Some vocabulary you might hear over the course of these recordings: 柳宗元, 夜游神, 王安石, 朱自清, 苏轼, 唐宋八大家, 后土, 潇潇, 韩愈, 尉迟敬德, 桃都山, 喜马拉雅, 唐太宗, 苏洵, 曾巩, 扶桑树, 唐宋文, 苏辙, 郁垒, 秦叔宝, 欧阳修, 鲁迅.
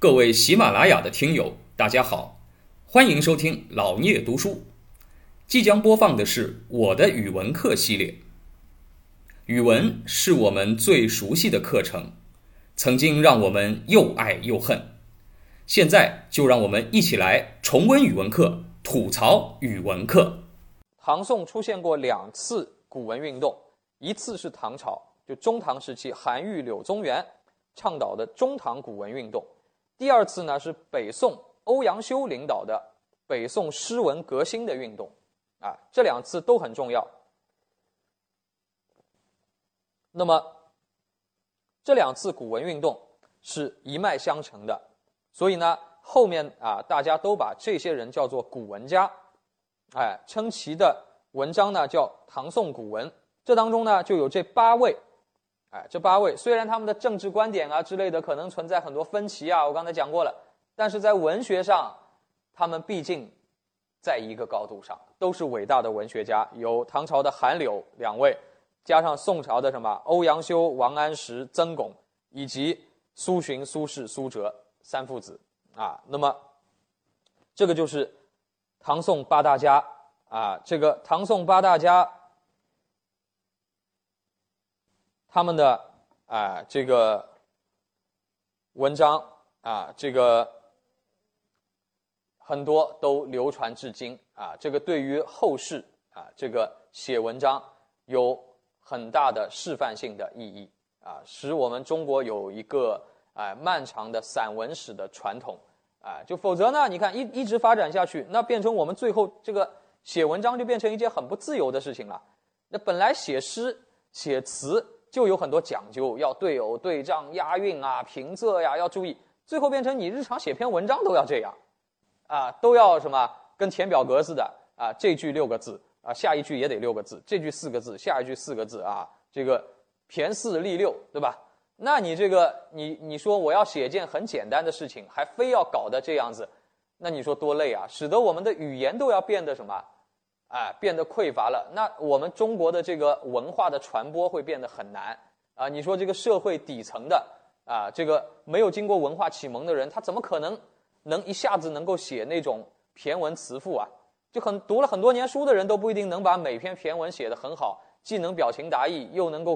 各位喜马拉雅的听友，大家好，欢迎收听老聂读书。即将播放的是我的语文课系列。语文是我们最熟悉的课程，曾经让我们又爱又恨。现在就让我们一起来重温语文课，吐槽语文课。唐宋出现过两次古文运动，一次是唐朝，就中唐时期韩愈、柳宗元倡导的中唐古文运动。第二次呢是北宋欧阳修领导的北宋诗文革新的运动啊，这两次都很重要。那么这两次古文运动是一脉相承的，所以呢后面啊大家都把这些人叫做古文家，称其的文章呢叫唐宋古文。这当中呢就有这八位。这八位虽然他们的政治观点啊之类的可能存在很多分歧啊，我刚才讲过了，但是在文学上他们毕竟在一个高度上，都是伟大的文学家。有唐朝的韩柳两位，加上宋朝的什么欧阳修、王安石、曾巩，以及苏洵、苏轼、苏辙三父子啊。那么这个就是唐宋八大家啊。这个唐宋八大家他们的这个文章这个很多都流传至今这个对于后世这个写文章有很大的示范性的意义使我们中国有一个漫长的散文史的传统就否则呢，你看一直发展下去，那变成我们最后这个写文章就变成一件很不自由的事情了。那本来写诗写词就有很多讲究，要对偶对仗、押韵啊、平仄呀，要注意。最后变成你日常写篇文章都要这样，都要什么跟填表格似的这句六个字下一句也得六个字，这句四个字，下一句四个字这个骈四俪六，对吧？那你这个你说我要写一件很简单的事情，还非要搞得这样子，那你说多累啊！使得我们的语言都要变得什么？变得匮乏了。那我们中国的这个文化的传播会变得很难你说这个社会底层的这个没有经过文化启蒙的人，他怎么可能一下子能够写那种骈文词赋就读了很多年书的人都不一定能把每篇骈文写得很好，既能表情达意，又能够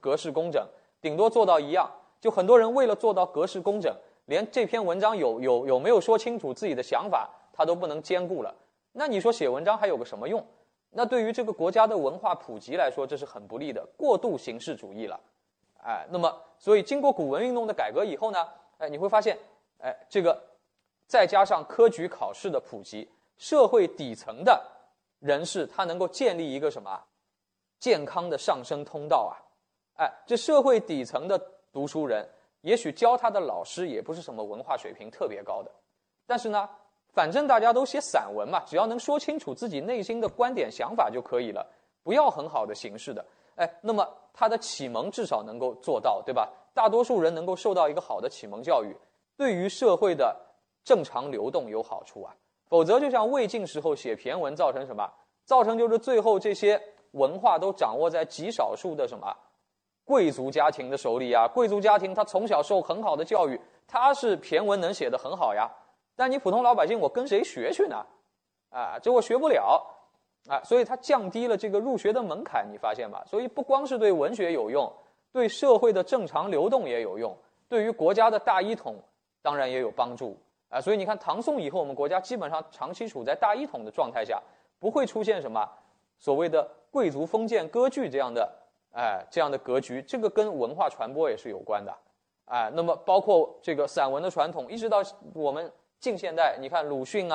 格式工整，顶多做到一样。就很多人为了做到格式工整，连这篇文章有没有说清楚自己的想法，他都不能兼顾了。那你说写文章还有个什么用？那对于这个国家的文化普及来说，这是很不利的，过度形式主义了。那么所以经过古文运动的改革以后呢，你会发现这个再加上科举考试的普及，社会底层的人士他能够建立一个什么健康的上升通道这社会底层的读书人，也许教他的老师也不是什么文化水平特别高的，但是呢反正大家都写散文嘛，只要能说清楚自己内心的观点想法就可以了，不要很好的形式的。那么他的启蒙至少能够做到，对吧？大多数人能够受到一个好的启蒙教育，对于社会的正常流动有好处否则就像魏晋时候写骈文造成什么？造成就是最后这些文化都掌握在极少数的什么贵族家庭的手里贵族家庭他从小受很好的教育，他是骈文能写得很好呀。但你普通老百姓我跟谁学去呢？这我学不了所以它降低了这个入学的门槛，你发现吧？所以不光是对文学有用，对社会的正常流动也有用，对于国家的大一统当然也有帮助所以你看唐宋以后，我们国家基本上长期处在大一统的状态下，不会出现什么所谓的贵族封建割据这样的格局，这个跟文化传播也是有关的那么包括这个散文的传统，一直到我们近现代，你看鲁迅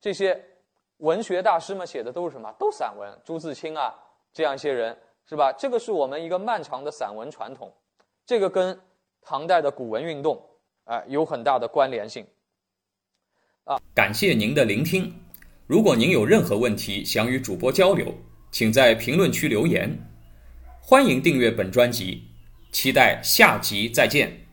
这些文学大师们写的都是什么？都散文，朱自清这样一些人，是吧？这个是我们一个漫长的散文传统，这个跟唐代的古文运动有很大的关联性感谢您的聆听。如果您有任何问题想与主播交流，请在评论区留言。欢迎订阅本专辑，期待下集再见。